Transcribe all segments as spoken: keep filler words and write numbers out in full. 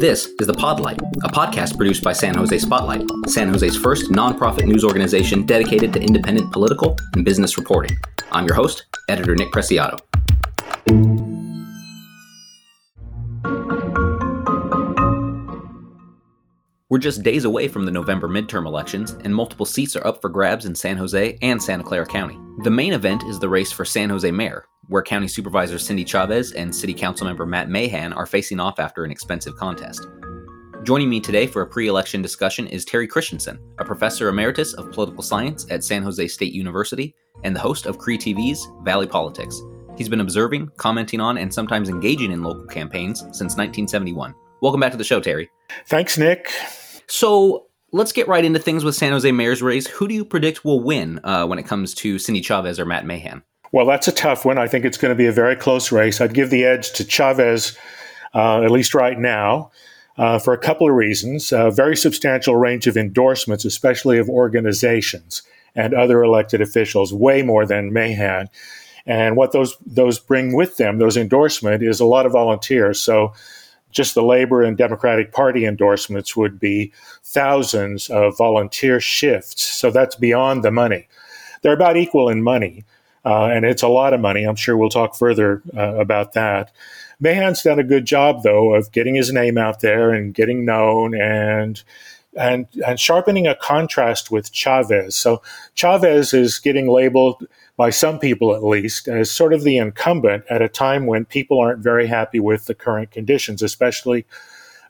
This is The Podlight, a podcast produced by San Jose Spotlight, San Jose's first nonprofit news organization dedicated to independent political and business reporting. I'm your host, editor Nick Preciado. We're just days away from the November midterm elections, and multiple seats are up for grabs in San Jose and Santa Clara County. The main event is the race for San Jose mayor, where County Supervisor Cindy Chavez and City Councilmember Matt Mahan are facing off after an expensive contest. Joining me today for a pre-election discussion is Terry Christensen, a professor emeritus of political science at San Jose State University and the host of CreaTV's Valley Politics. He's been observing, commenting on, and sometimes engaging in local campaigns since nineteen seventy-one. Welcome back to the show, Terry. Thanks, Nick. So let's get right into things with San Jose mayor's race. Who do you predict will win uh, when it comes to Cindy Chavez or Matt Mahan? Well, that's a tough one. I think it's going to be a very close race. I'd give the edge to Chavez, uh, at least right now, uh, for a couple of reasons. A very substantial range of endorsements, especially of organizations and other elected officials, way more than Mahan. And what those those bring with them, those endorsements, is a lot of volunteers. So just the Labor and Democratic Party endorsements would be thousands of volunteer shifts. So that's beyond the money. They're about equal in money, uh, and it's a lot of money. I'm sure we'll talk further uh, about that. Mahan's done a good job, though, of getting his name out there and getting known and and and sharpening a contrast with Chavez. So Chavez is getting labeled, by some people at least, as sort of the incumbent at a time when people aren't very happy with the current conditions, especially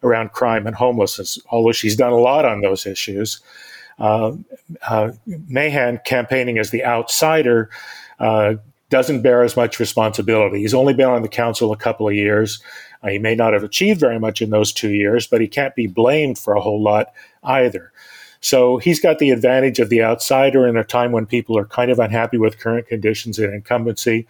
around crime and homelessness, although she's done a lot on those issues. Uh, uh, Mahan, campaigning as the outsider, uh, doesn't bear as much responsibility. He's only been on the council a couple of years. Uh, he may not have achieved very much in those two years, but he can't be blamed for a whole lot either. So he's got the advantage of the outsider in a time when people are kind of unhappy with current conditions and incumbency.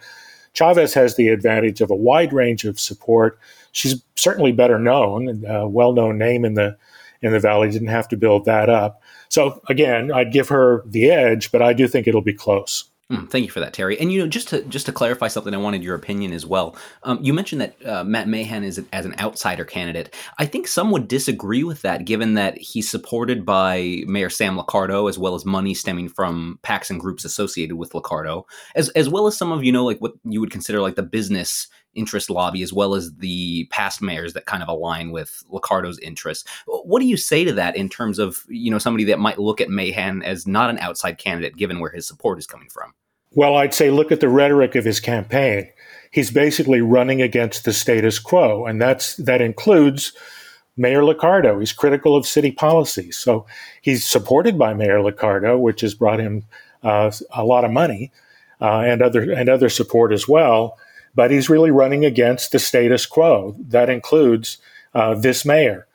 Chavez has the advantage of a wide range of support. She's certainly better known, a well-known name in the in the Valley. Didn't have to build that up. So again, I'd give her the edge, but I do think it'll be close. Thank you for that, Terry. And, you know, just to just to clarify something, I wanted your opinion as well. Um, you mentioned that uh, Matt Mahan is as an outsider candidate. I think some would disagree with that, given that he's supported by Mayor Sam Liccardo, as well as money stemming from PACs and groups associated with Liccardo, as as well as some of, you know, like what you would consider like the business interest lobby, as well as the past mayors that kind of align with Liccardo's interests. What do you say to that in terms of, you know, somebody that might look at Mahan as not an outside candidate, given where his support is coming from? Well, I'd say look at the rhetoric of his campaign. He's basically running against the status quo, and that's that includes Mayor Liccardo. He's critical of city policies. So he's supported by Mayor Liccardo, which has brought him uh, a lot of money uh, and other and other support as well. But he's really running against the status quo. That includes uh, this mayor.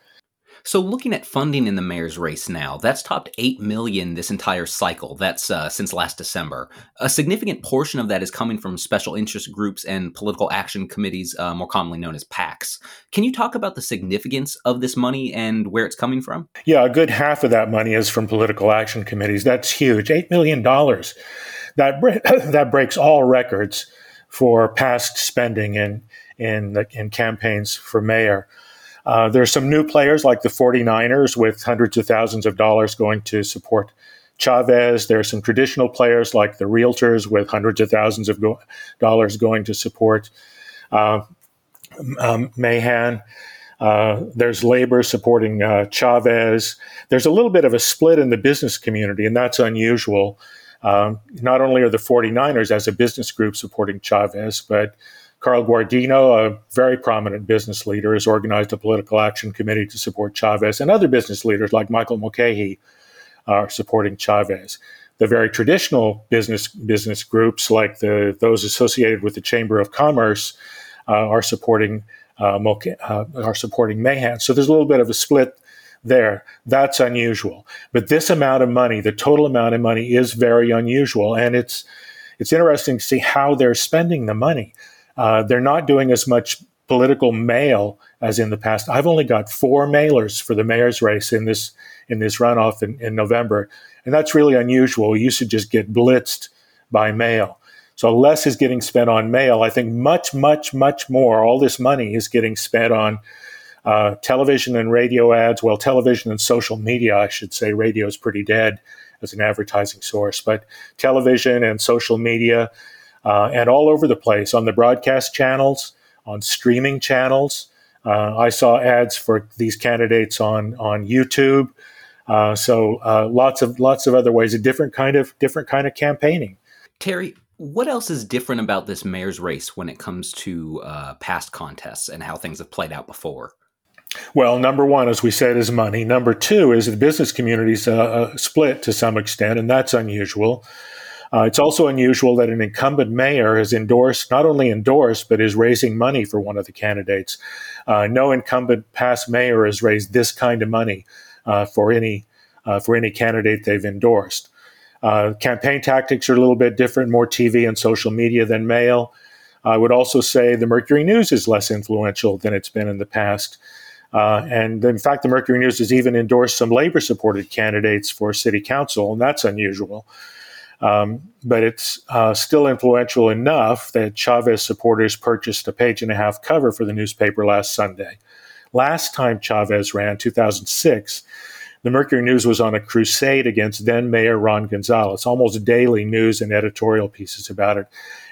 So looking at funding in the mayor's race now, that's topped eight million dollars this entire cycle. That's uh, since last December. A significant portion of that is coming from special interest groups and political action committees, uh, more commonly known as PACs. Can you talk about the significance of this money and where it's coming from? Yeah, a good half of that money is from political action committees. That's huge, eight million dollars. That, bre- that breaks all records for past spending in in, the, in campaigns for mayor. Uh, there are some new players like the forty-niners with hundreds of thousands of dollars going to support Chavez. There are some traditional players like the realtors with hundreds of thousands of go- dollars going to support uh, um, Mahan. Uh, there's labor supporting uh, Chavez. There's a little bit of a split in the business community, and that's unusual. Um, not only are the forty-niners as a business group supporting Chavez, but Carl Guardino, a very prominent business leader, has organized a political action committee to support Chavez, and other business leaders like Michael Mulcahy are supporting Chavez. The very traditional business business groups, like the those associated with the Chamber of Commerce, uh, are supporting uh, Mulca- uh, are supporting Mahan. So there's a little bit of a split there. That's unusual. But this amount of money, the total amount of money, is very unusual, and it's it's interesting to see how they're spending the money. Uh, they're not doing as much political mail as in the past. I've only got four mailers for the mayor's race in this in this runoff in, in November, and that's really unusual. You should just get blitzed by mail. So less is getting spent on mail. I think much, much, much more. All this money is getting spent on Uh, television and radio ads, well, television and social media, I should say. Radio is pretty dead as an advertising source, but television and social media, uh, and all over the place, on the broadcast channels, on streaming channels. Uh, I saw ads for these candidates on on YouTube. Uh, so uh, lots of lots of other ways, a different kind of different kind of campaigning. Terry, what else is different about this mayor's race when it comes to uh, past contests and how things have played out before? Well, number one, as we said, is money. Number two is the business community's uh, split to some extent, and that's unusual. Uh, it's also unusual that an incumbent mayor has endorsed, not only endorsed, but is raising money for one of the candidates. Uh, no incumbent past mayor has raised this kind of money Uh, for any uh, for any candidate they've endorsed. Uh, campaign tactics are a little bit different, more T V and social media than mail. I would also say the Mercury News is less influential than it's been in the past. Uh, and in fact, the Mercury News has even endorsed some labor-supported candidates for city council, and that's unusual. Um, but it's uh, still influential enough that Chavez supporters purchased a page-and-a-half cover for the newspaper last Sunday. Last time Chavez ran, two thousand six, the Mercury News was on a crusade against then-Mayor Ron Gonzales, almost daily news and editorial pieces about it,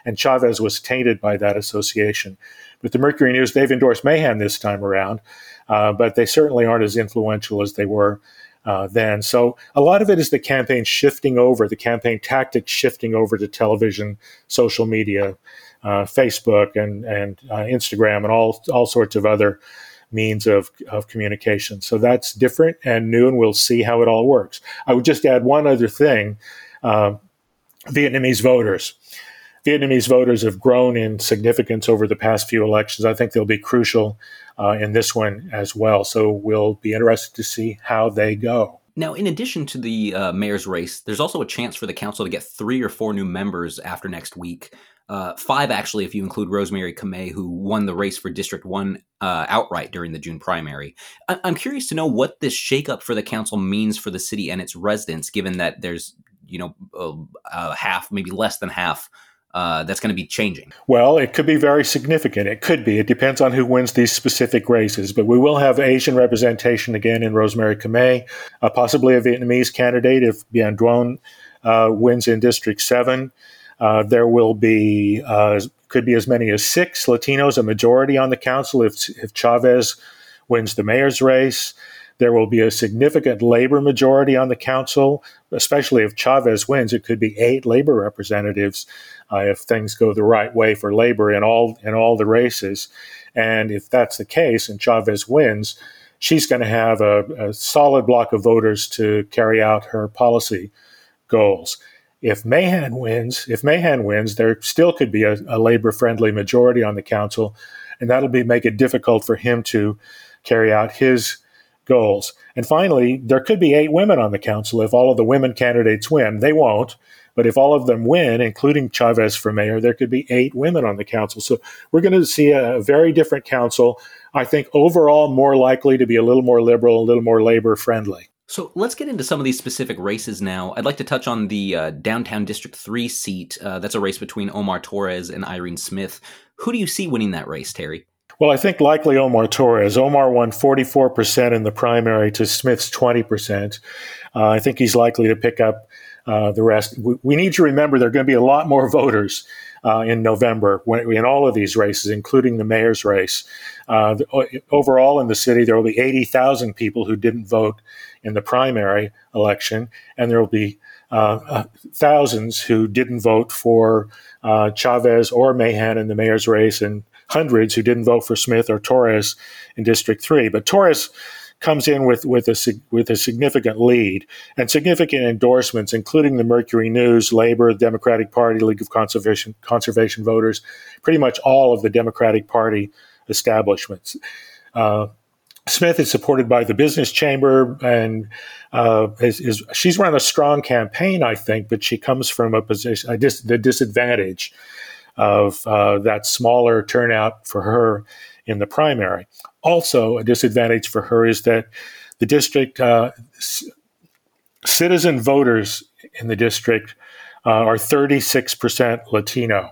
and Chavez was tainted by that association. But the Mercury News, they've endorsed Mahan this time around, uh, but they certainly aren't as influential as they were uh, then. So a lot of it is the campaign shifting over, the campaign tactics shifting over to television, social media, uh, Facebook and, and uh, Instagram and all all sorts of other means of, of communication. So that's different and new, and we'll see how it all works. I would just add one other thing. Uh, Vietnamese voters. Vietnamese voters have grown in significance over the past few elections. I think they'll be crucial uh, in this one as well. So we'll be interested to see how they go. Now, in addition to the uh, mayor's race, there's also a chance for the council to get three or four new members after next week. Uh, five, actually, if you include Rosemary Kamei, who won the race for District one uh, outright during the June primary. I- I'm curious to know what this shakeup for the council means for the city and its residents, given that there's, you know, uh, uh, half, maybe less than half, uh, that's going to be changing. Well, it could be very significant. It could be. It depends on who wins these specific races. But we will have Asian representation again in Rosemary Kamei, uh, possibly a Vietnamese candidate if Bien Duong uh, wins in District seven. Uh, there will be, uh, could be as many as six Latinos, a majority on the council if, if Chavez wins the mayor's race. There will be a significant labor majority on the council, especially if Chavez wins. It could be eight labor representatives uh, if things go the right way for labor in all in all the races. And if that's the case and Chavez wins, she's going to have a, a solid block of voters to carry out her policy goals. If Mahan wins, if Mahan wins, there still could be a, a labor-friendly majority on the council, and that'll be make it difficult for him to carry out his goals. And finally, there could be eight women on the council if all of the women candidates win. They won't, but if all of them win, including Chavez for mayor, there could be eight women on the council. So we're going to see a very different council. I think overall more likely to be a little more liberal, a little more labor-friendly. So let's get into some of these specific races now. I'd like to touch on the uh, downtown District three seat. Uh, that's a race between Omar Torres and Irene Smith. Who do you see winning that race, Terry? Well, I think likely Omar Torres. Omar won forty-four percent in the primary to Smith's twenty percent. Uh, I think he's likely to pick up uh, the rest. We, we need to remember there are going to be a lot more voters uh, in November when, in all of these races, including the mayor's race. Uh, the, overall in the city, there will be eighty thousand people who didn't vote in the primary election, and there will be uh, uh, thousands who didn't vote for uh, Chavez or Mahan in the mayor's race, and hundreds who didn't vote for Smith or Torres in District three. But Torres comes in with with a with a significant lead and significant endorsements, including the Mercury News, Labor, Democratic Party, League of Conservation Conservation Voters, pretty much all of the Democratic Party establishments. Uh, Smith is supported by the business chamber, and uh, is, is she's run a strong campaign, I think, but she comes from a position, a dis, the disadvantage of uh, that smaller turnout for her in the primary. Also, a disadvantage for her is that the district, uh, c- citizen voters in the district uh, are thirty-six percent Latino.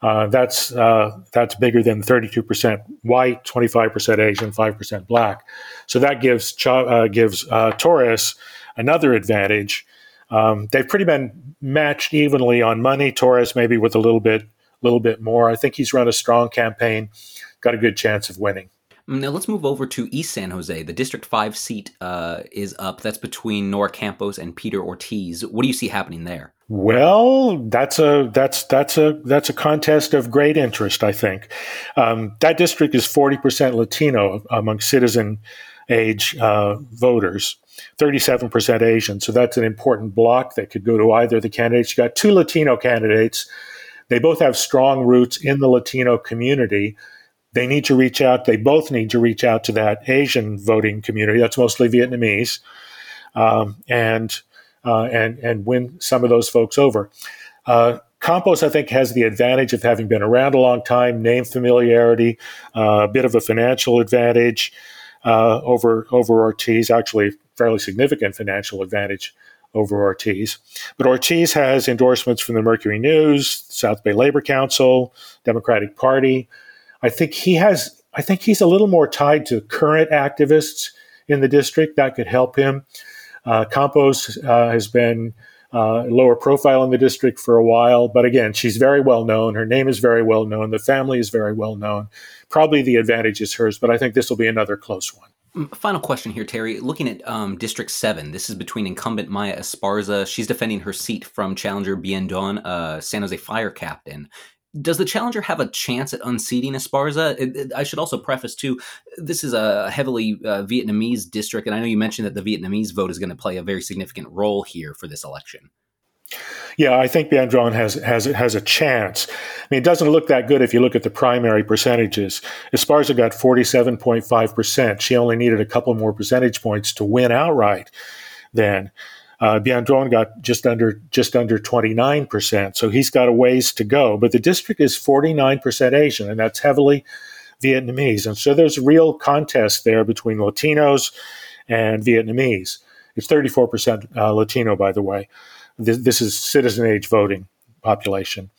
Uh, that's uh, that's bigger than thirty-two percent white, twenty-five percent Asian, five percent black. So that gives Ch- uh, gives uh, Torres another advantage. Um, they've pretty been matched evenly on money. Torres maybe with a little bit, little bit more. I think he's run a strong campaign, got a good chance of winning. Now let's move over to East San Jose. The District five seat uh, is up. That's between Nora Campos and Peter Ortiz. What do you see happening there? Well, that's a that's that's a that's a contest of great interest, I think. Um, that district is forty percent Latino among citizen age uh, voters, thirty-seven percent Asian. So that's an important block that could go to either of the candidates. You got two Latino candidates. They both have strong roots in the Latino community. They need to reach out. They both need to reach out to that Asian voting community. That's mostly Vietnamese, um, and uh, and and win some of those folks over. Uh, Campos, I think, has the advantage of having been around a long time, name familiarity, uh, a bit of a financial advantage uh, over over Ortiz. Actually, fairly significant financial advantage over Ortiz. But Ortiz has endorsements from the Mercury News, South Bay Labor Council, Democratic Party. I think he has. I think he's a little more tied to current activists in the district. That could help him. Uh, Campos uh, has been uh, lower profile in the district for a while, but again, she's very well known. Her name is very well known. The family is very well known. Probably the advantage is hers, but I think this will be another close one. Final question here, Terry. Looking at um, District seven, this is between incumbent Maya Esparza. She's defending her seat from challenger Bien Duong, uh, San Jose Fire Captain. Does the challenger have a chance at unseating Esparza? I should also preface, too, this is a heavily uh, Vietnamese district, and I know you mentioned that the Vietnamese vote is going to play a very significant role here for this election. Yeah, I think Bien Duong has, has, has a chance. I mean, it doesn't look that good if you look at the primary percentages. Esparza got forty-seven point five percent. She only needed a couple more percentage points to win outright then. Uh, Bien Duong got just under just under twenty-nine percent, so he's got a ways to go. But the district is forty-nine percent Asian, and that's heavily Vietnamese. And so there's a real contest there between Latinos and Vietnamese. It's thirty-four percent uh, Latino, by the way. This, this is citizen age voting population.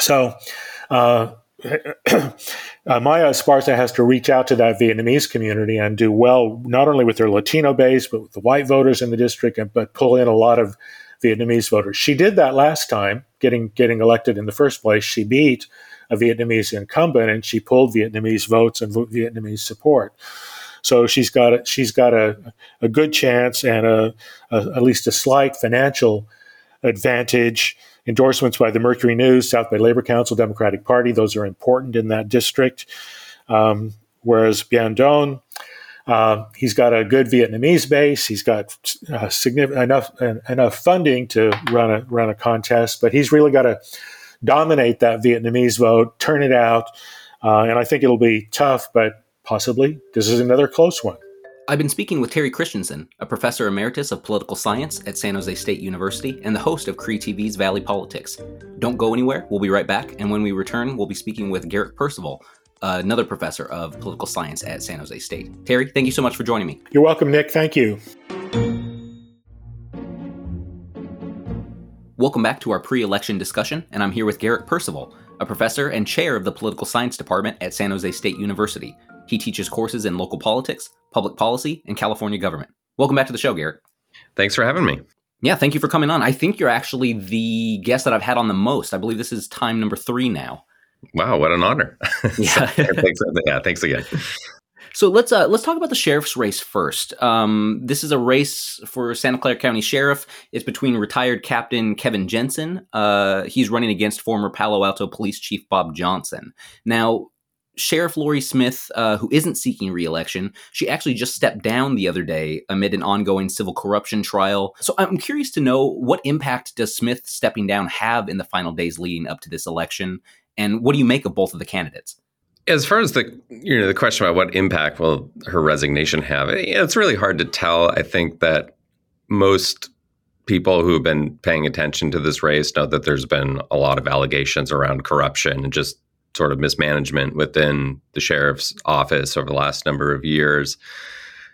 So uh, uh, Maya Esparza has to reach out to that Vietnamese community and do well, not only with their Latino base, but with the white voters in the district, and, but pull in a lot of Vietnamese voters. She did that last time, getting getting elected in the first place. She beat a Vietnamese incumbent, and she pulled Vietnamese votes and Vietnamese support. So she's got a, she's got a, a good chance and a, a at least a slight financial advantage. Endorsements by the Mercury News, South Bay Labor Council, Democratic Party. Those are important in that district. Um, whereas Bien Duong, uh, he's got a good Vietnamese base. He's got uh, significant enough uh, enough funding to run a run a contest, but he's really got to dominate that Vietnamese vote, turn it out, uh, and I think it'll be tough, but possibly this is another close one. I've been speaking with Terry Christensen, a professor emeritus of political science at San Jose State University and the host of CreaTV's Valley Politics. Don't go anywhere. We'll be right back. And when we return, we'll be speaking with Garrick Percival, uh, another professor of political science at San Jose State. Terry, thank you so much for joining me. You're welcome, Nick. Thank you. Welcome back to our pre-election discussion, and I'm here with Garrick Percival, a professor and chair of the political science department at San Jose State University. He teaches courses in local politics, public policy, and California government. Welcome back to the show, Garrick. Thanks for having me. Yeah, thank you for coming on. I think you're actually the guest that I've had on the most. I believe this is time number three now. Wow, what an honor. Yeah, thanks, yeah, thanks again. So let's uh, let's talk about the sheriff's race first. Um, this is a race for Santa Clara County Sheriff. It's between retired Captain Kevin Jensen. Uh, he's running against former Palo Alto Police Chief Bob Johnson. Now, Sheriff Lori Smith, uh, who isn't seeking re-election, she actually just stepped down the other day amid an ongoing civil corruption trial. So I'm curious to know, what impact does Smith stepping down have in the final days leading up to this election? And what do you make of both of the candidates? As far as the you know the question about what impact will her resignation have, it's really hard to tell. I think that most people who have been paying attention to this race know that there's been a lot of allegations around corruption and just sort of mismanagement within the sheriff's office over the last number of years.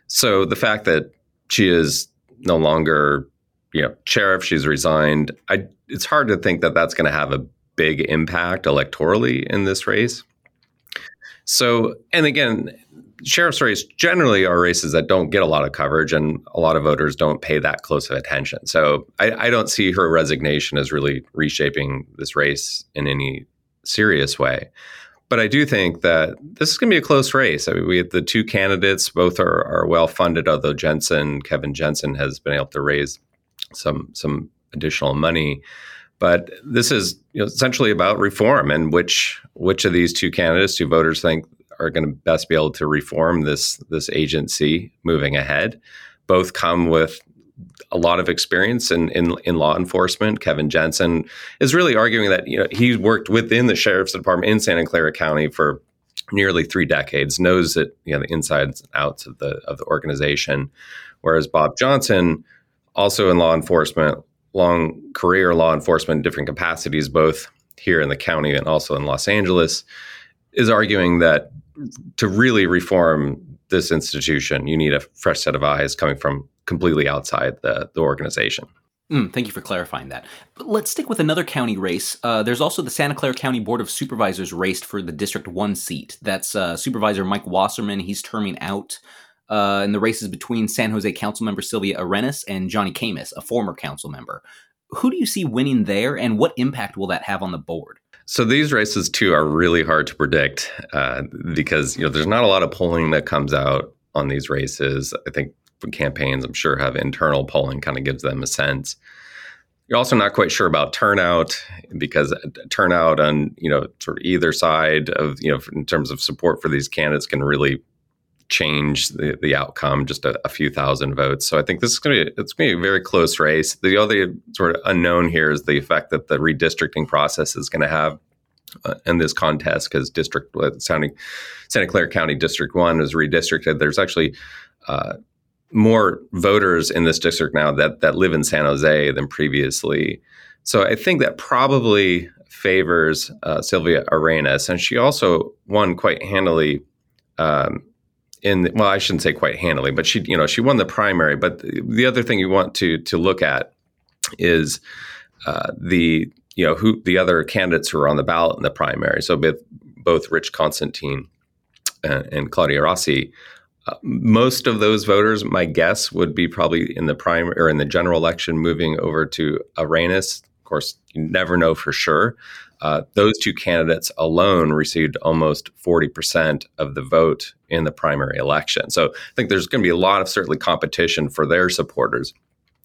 So the fact that she is no longer, you know, sheriff, she's resigned. I, it's hard to think that that's going to have a big impact electorally in this race. So, and again, sheriff's races generally are races that don't get a lot of coverage, and a lot of voters don't pay that close of attention. So I, I don't see her resignation as really reshaping this race in any serious way. But I do think that this is going to be a close race. I mean, we have the two candidates, both are, are well-funded, although Jensen, Kevin Jensen has been able to raise some some additional money. But this is, you know, essentially about reform and which which of these two candidates do voters think are going to best be able to reform this this agency moving ahead. Both come with a lot of experience in, in in law enforcement. Kevin Jensen is really arguing that, you know, he worked within the sheriff's department in Santa Clara County for nearly three decades, knows that, you know, the insides and outs of the of the organization. Whereas Bob Johnson, also in law enforcement, long career law enforcement, different capacities, both here in the county and also in Los Angeles, is arguing that to really reform this institution, you need a fresh set of eyes coming from completely outside the, the organization. Mm, thank you for clarifying that. But let's stick with another county race. Uh, there's also the Santa Clara County Board of Supervisors race for the District one seat. That's uh, Supervisor Mike Wasserman. He's terming out. Uh, and the race is between San Jose Councilmember Sylvia Arenas and Johnny Khamis, a former council member. Who do you see winning there, and what impact will that have on the board? So these races, too, are really hard to predict uh, because, you know, there's not a lot of polling that comes out on these races. I think campaigns, I'm sure, have internal polling, kind of gives them a sense. You're also not quite sure about turnout, because turnout on, you know, sort of either side of, you know, in terms of support for these candidates can really change the, the outcome, just a, a few thousand votes. So I think this is going to be, it's going to be a very close race. The other sort of unknown here is the effect that the redistricting process is going to have uh, in this contest, because district uh, sounding Santa Clara County District one was redistricted. There's actually uh, more voters in this district now that that live in San Jose than previously. So I think that probably favors uh, Sylvia Arenas, and she also won quite handily. Um, In, well, I shouldn't say quite handily, but she, you know, she won the primary. But the, the other thing you want to to look at is uh, the, you know, who the other candidates who are on the ballot in the primary. So with both Rich Constantine and, and Claudia Rossi, uh, most of those voters, my guess, would be probably in the primary or in the general election moving over to Arenas. Of course, you never know for sure. Uh, those two candidates alone received almost forty percent of the vote in the primary election. So I think there's going to be a lot of certainly competition for their supporters.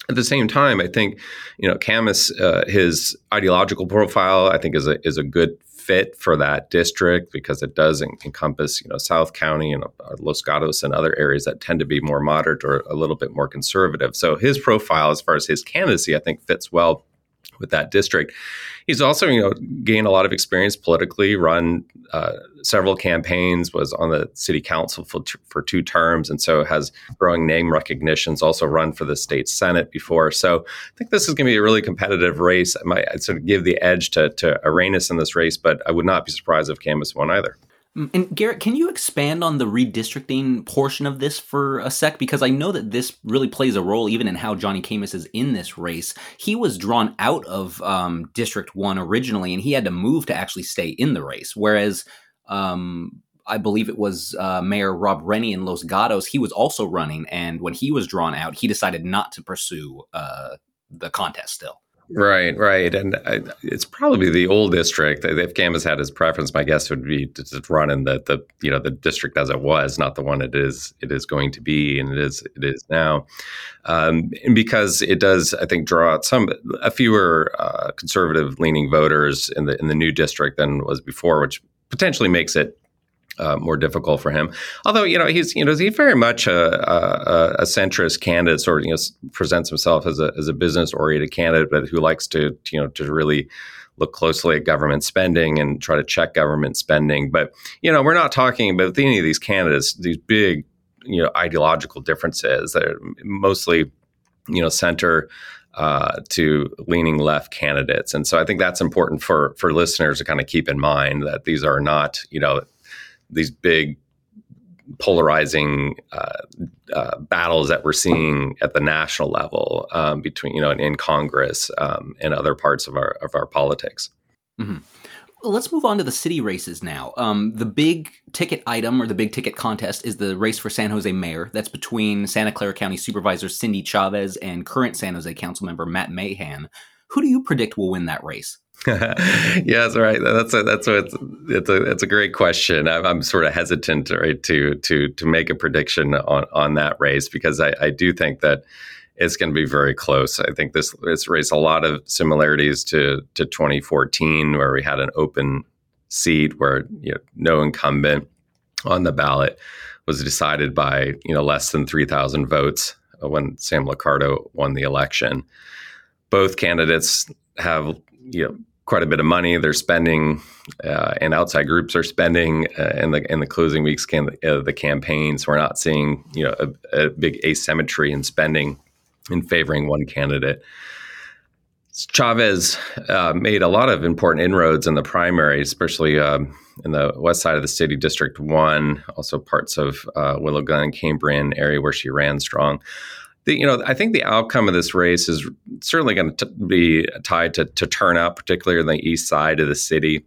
At the same time, I think, you know, Khamis, uh, his ideological profile, I think, is a is a good fit for that district, because it does en- encompass, you know, South County and uh, Los Gatos and other areas that tend to be more moderate or a little bit more conservative. So his profile, as far as his candidacy, I think fits well with that district. He's also, you know, gained a lot of experience politically, run uh, several campaigns, was on the city council for, t- for two terms, and so has growing name recognitions, also run for the state senate before. So I think this is going to be a really competitive race. I might I'd sort of give the edge to, to Arenas in this race, but I would not be surprised if Khamis won either. And Garrett, can you expand on the redistricting portion of this for a sec? Because I know that this really plays a role even in how Johnny Khamis is in this race. He was drawn out of um, District one originally, and he had to move to actually stay in the race. Whereas um, I believe it was uh, Mayor Rob Rennie in Los Gatos, he was also running. And when he was drawn out, he decided not to pursue uh, the contest still. Right, right. And I, it's probably the old district. If Khamis had his preference, my guess would be to just run in the, the, you know, the district as it was, not the one it is it is going to be and it is it is now. Um, and because it does, I think, draw out some a fewer uh, conservative leaning voters in the in the new district than was before, which potentially makes it Uh, more difficult for him. Although, you know, he's, you know, he's very much a, a, a centrist candidate, sort of, you know, presents himself as a, as a business-oriented candidate, but who likes to, you know, to really look closely at government spending and try to check government spending. But, you know, we're not talking about any of these candidates, these big, you know, ideological differences. They're mostly, you know, center uh, to leaning left candidates. And so I think that's important for, for listeners to kind of keep in mind that these are not, you know, these big polarizing uh, uh, battles that we're seeing at the national level um, between, you know, and in Congress um, and other parts of our of our politics. Mm-hmm. Let's move on to the city races now. Um, the big ticket item or the big ticket contest is the race for San Jose mayor. That's between Santa Clara County Supervisor Cindy Chavez and current San Jose council member Matt Mahan. Who do you predict will win that race? Yeah, that's right. That's a, that's a, it's, it's a that's a great question. I'm, I'm sort of hesitant, right, to to to make a prediction on, on that race because I, I do think that it's going to be very close. I think this this race a lot of similarities to to twenty fourteen, where we had an open seat where you know, no incumbent on the ballot was decided by you know less than three thousand votes when Sam Liccardo won the election. Both candidates have you know quite a bit of money they're spending, uh, and outside groups are spending uh, in the in the closing weeks can, uh, the campaign. So we're not seeing you know a, a big asymmetry in spending in favoring one candidate. Chavez uh, made a lot of important inroads in the primary, especially um, in the west side of the city, District One, also parts of uh, Willow Glen, Cambrian area where she ran strong. The, you know, I think the outcome of this race is certainly going to be tied to, to turnout, particularly in the east side of the city.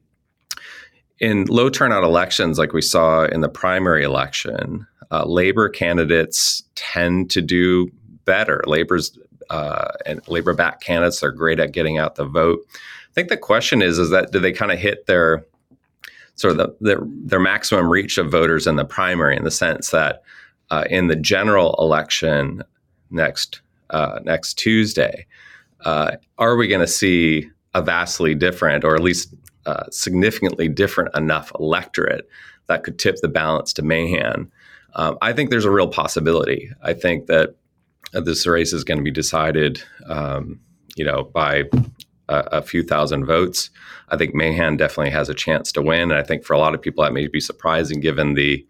In low turnout elections, like we saw in the primary election, uh, labor candidates tend to do better. Labor's uh, and labor-backed candidates are great at getting out the vote. I think the question is: is that do they kind of hit their sort of the, their their maximum reach of voters in the primary? In the sense that uh, in the general election. Next uh, next Tuesday, uh, are we going to see a vastly different or at least uh, significantly different enough electorate that could tip the balance to Mahan? Um, I think there's a real possibility. I think that this race is going to be decided, um, you know, by a, a few thousand votes. I think Mahan definitely has a chance to win. And I think for a lot of people that may be surprising given the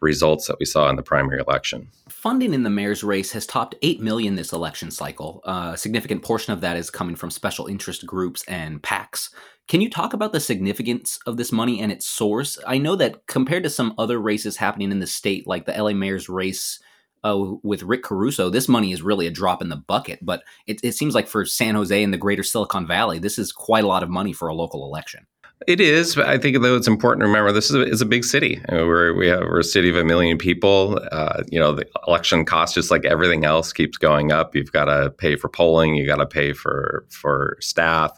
results that we saw in the primary election. Funding in the mayor's race has topped eight million dollars this election cycle. Uh, a significant portion of that is coming from special interest groups and PACs. Can you talk about the significance of this money and its source? I know that compared to some other races happening in the state, like the L A mayor's race uh, with Rick Caruso, this money is really a drop in the bucket. But it, it seems like for San Jose and the greater Silicon Valley, this is quite a lot of money for a local election. It is, but I think though it's important to remember this is a, is a big city. I mean, we're we have we're a city of a million people. Uh, you know, the election cost, just like everything else, keeps going up. You've got to pay for polling. You got to pay for for staff.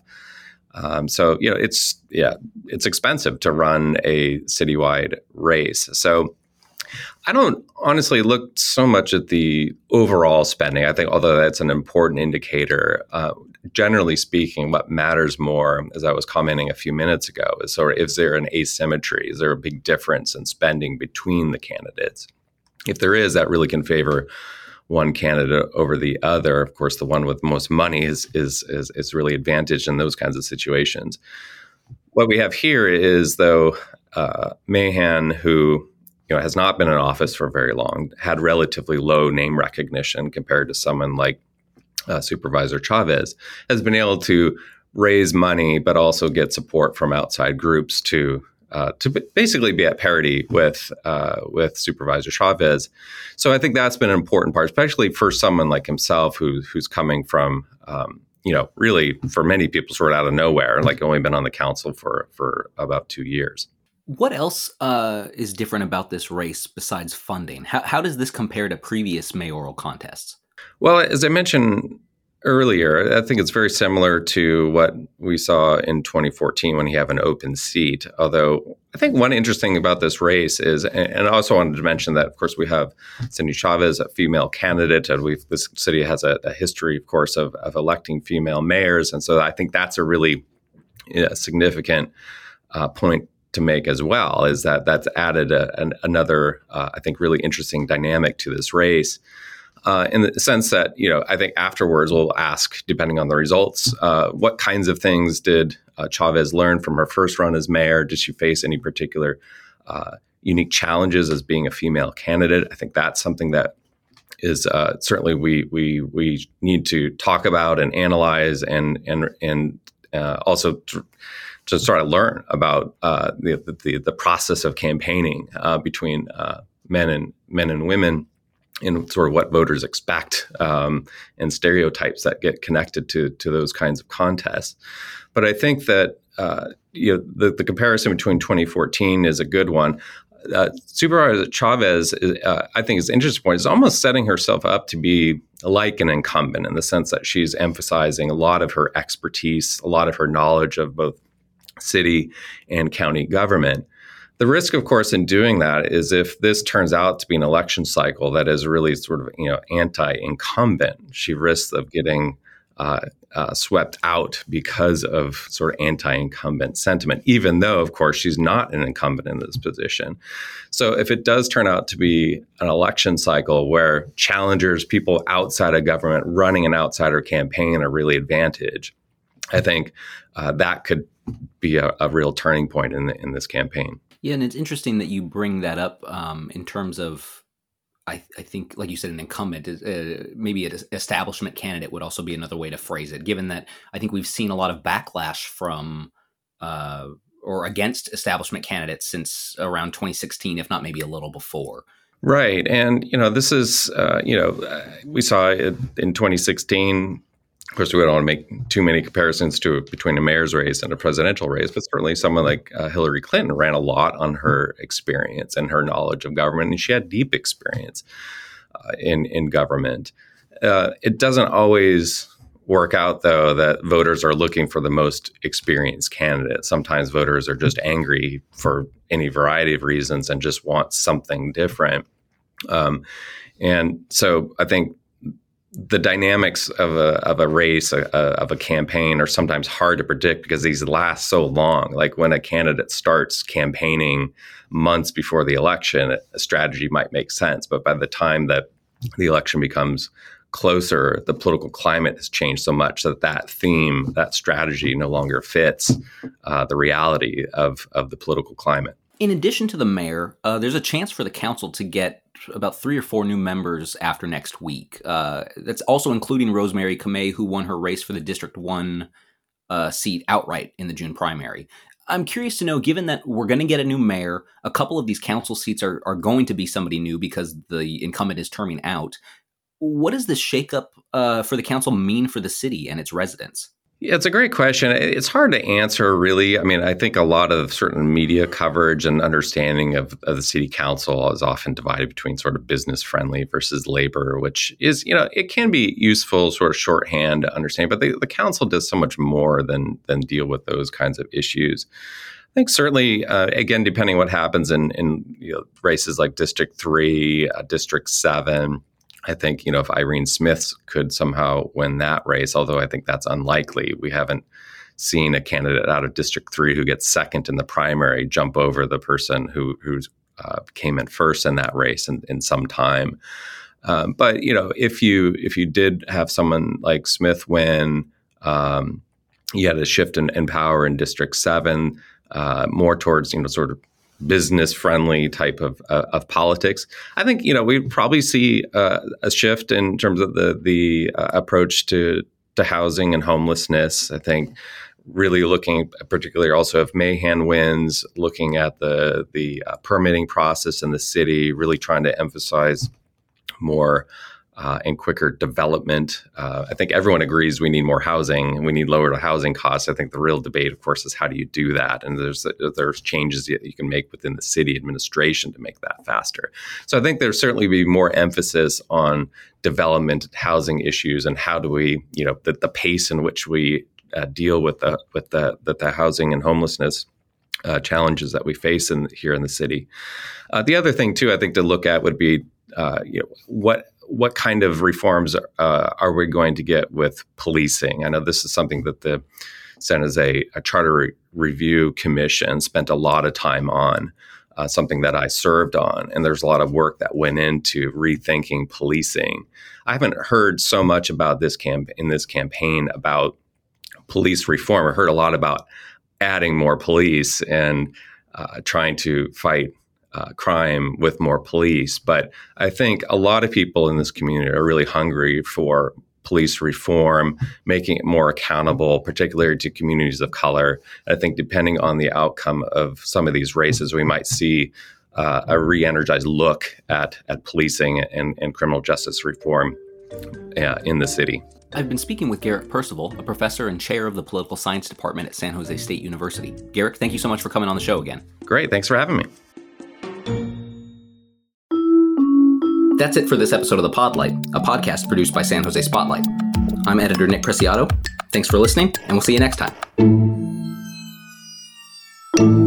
Um, so you know, it's yeah, it's expensive to run a citywide race. So I don't honestly look so much at the overall spending. I think although that's an important indicator. Uh, Generally speaking, what matters more, as I was commenting a few minutes ago, is sort of is there an asymmetry? Is there a big difference in spending between the candidates? If there is, that really can favor one candidate over the other. Of course, the one with most money is is is, is really advantaged in those kinds of situations. What we have here is, though, uh, Mahan, who you know has not been in office for very long, had relatively low name recognition compared to someone like. Uh, Supervisor Chavez has been able to raise money, but also get support from outside groups to uh, to b- basically be at parity with uh, with Supervisor Chavez. So I think that's been an important part, especially for someone like himself who who's coming from um, you know really for many people sort of out of nowhere, like only been on the council for for about two years. What else uh, is different about this race besides funding? How how does this compare to previous mayoral contests? Well, as I mentioned earlier, I think it's very similar to what we saw in twenty fourteen when you have an open seat. Although I think one interesting thing about this race is, and I also wanted to mention that, of course, we have Cindy Chavez, a female candidate, and we've, this city has a, a history, of course, of, of electing female mayors. And so I think that's a really you know, significant uh, point to make as well, is that that's added a, an, another, uh, I think, really interesting dynamic to this race. Uh, in the sense that, you know, I think afterwards we'll ask, depending on the results, uh, what kinds of things did uh, Chavez learn from her first run as mayor? Did she face any particular uh, unique challenges as being a female candidate? I think that's something that is uh, certainly we we we need to talk about and analyze and and and uh, also to, to sort of learn about uh, the, the the process of campaigning uh, between uh, men and men and women. And sort of what voters expect um, and stereotypes that get connected to to those kinds of contests. But I think that uh, you know, the, the comparison between twenty fourteen is a good one. Uh, Supervisor Chavez, is, uh, I think, is an interesting point. Is almost setting herself up to be like an incumbent in the sense that she's emphasizing a lot of her expertise, a lot of her knowledge of both city and county government. The risk, of course, in doing that is if this turns out to be an election cycle that is really sort of, you know, anti-incumbent, she risks of getting uh, uh, swept out because of sort of anti-incumbent sentiment, even though, of course, she's not an incumbent in this position. So if it does turn out to be an election cycle where challengers, people outside of government running an outsider campaign are really advantaged, I think uh, that could be a, a real turning point in the, in this campaign. Yeah, and it's interesting that you bring that up um, in terms of, I, I think, like you said, an incumbent, uh, maybe an establishment candidate would also be another way to phrase it, given that I think we've seen a lot of backlash from uh, or against establishment candidates since around twenty sixteen, if not maybe a little before. Right. And, you know, this is, uh, you know, we saw it in twenty sixteen. Of course, we don't want to make too many comparisons to between a mayor's race and a presidential race, but certainly someone like uh, Hillary Clinton ran a lot on her experience and her knowledge of government, and she had deep experience uh, in in government. Uh, it doesn't always work out, though, that voters are looking for the most experienced candidate. Sometimes voters are just angry for any variety of reasons and just want something different. Um, and so I think the dynamics of a of a race, a, a, of a campaign are sometimes hard to predict because these last so long. Like when a candidate starts campaigning months before the election, a strategy might make sense. But by the time that the election becomes closer, the political climate has changed so much that that theme, that strategy no longer fits uh, the reality of, of the political climate. In addition to the mayor, uh, there's a chance for the council to get about three or four new members after next week. Uh, that's also including Rosemary Kamei, who won her race for the District one uh, seat outright in the June primary. I'm curious to know, given that we're going to get a new mayor, a couple of these council seats are, are going to be somebody new because the incumbent is terming out. What does this shakeup uh, for the council mean for the city and its residents? Yeah, it's a great question. It's hard to answer, really. I mean, I think a lot of certain media coverage and understanding of, of the city council is often divided between sort of business friendly versus labor, which is, you know, it can be useful sort of shorthand to understand. But the, the council does so much more than than deal with those kinds of issues. I think certainly, uh, again, depending what happens in, in you know, races like District three, uh, District seven, I think, you know, if Irene Smith could somehow win that race, although I think that's unlikely. We haven't seen a candidate out of District three who gets second in the primary jump over the person who who's, uh, came in first in that race in, in some time. Um, but, you know, if you if you did have someone like Smith win, um, you had a shift in, in power in District seven, uh, more towards, you know, sort of business-friendly type of uh, of politics. I think, you know, we probably see uh, a shift in terms of the the uh, approach to to housing and homelessness. I think really looking, particularly also if Mahan wins, looking at the the uh, permitting process in the city, really trying to emphasize more uh, and quicker development. Uh, I think everyone agrees we need more housing and we need lower housing costs. I think the real debate, of course, is how do you do that? And there's there's changes that you can make within the city administration to make that faster. So I think there'll certainly be more emphasis on development, housing issues, and how do we, you know, the, the pace in which we uh, deal with the with the with the housing and homelessness uh, challenges that we face in here in the city. Uh, the other thing too, I think to look at would be uh, you know what. What kind of reforms uh, are we going to get with policing? I know this is something that the San Jose Charter Re- Review Commission spent a lot of time on, uh, something that I served on. And there's a lot of work that went into rethinking policing. I haven't heard so much about this camp in this campaign about police reform. I heard a lot about adding more police and uh, trying to fight Uh, crime with more police. But I think a lot of people in this community are really hungry for police reform, making it more accountable, particularly to communities of color. I think depending on the outcome of some of these races, we might see uh, a re-energized look at, at policing and, and criminal justice reform uh, in the city. I've been speaking with Garrick Percival, a professor and chair of the political science department at San Jose State University. Garrick, thank you so much for coming on the show again. Great. Thanks for having me. That's it for this episode of The Podlight, a podcast produced by San Jose Spotlight. I'm editor Nick Preciado. Thanks for listening, and we'll see you next time.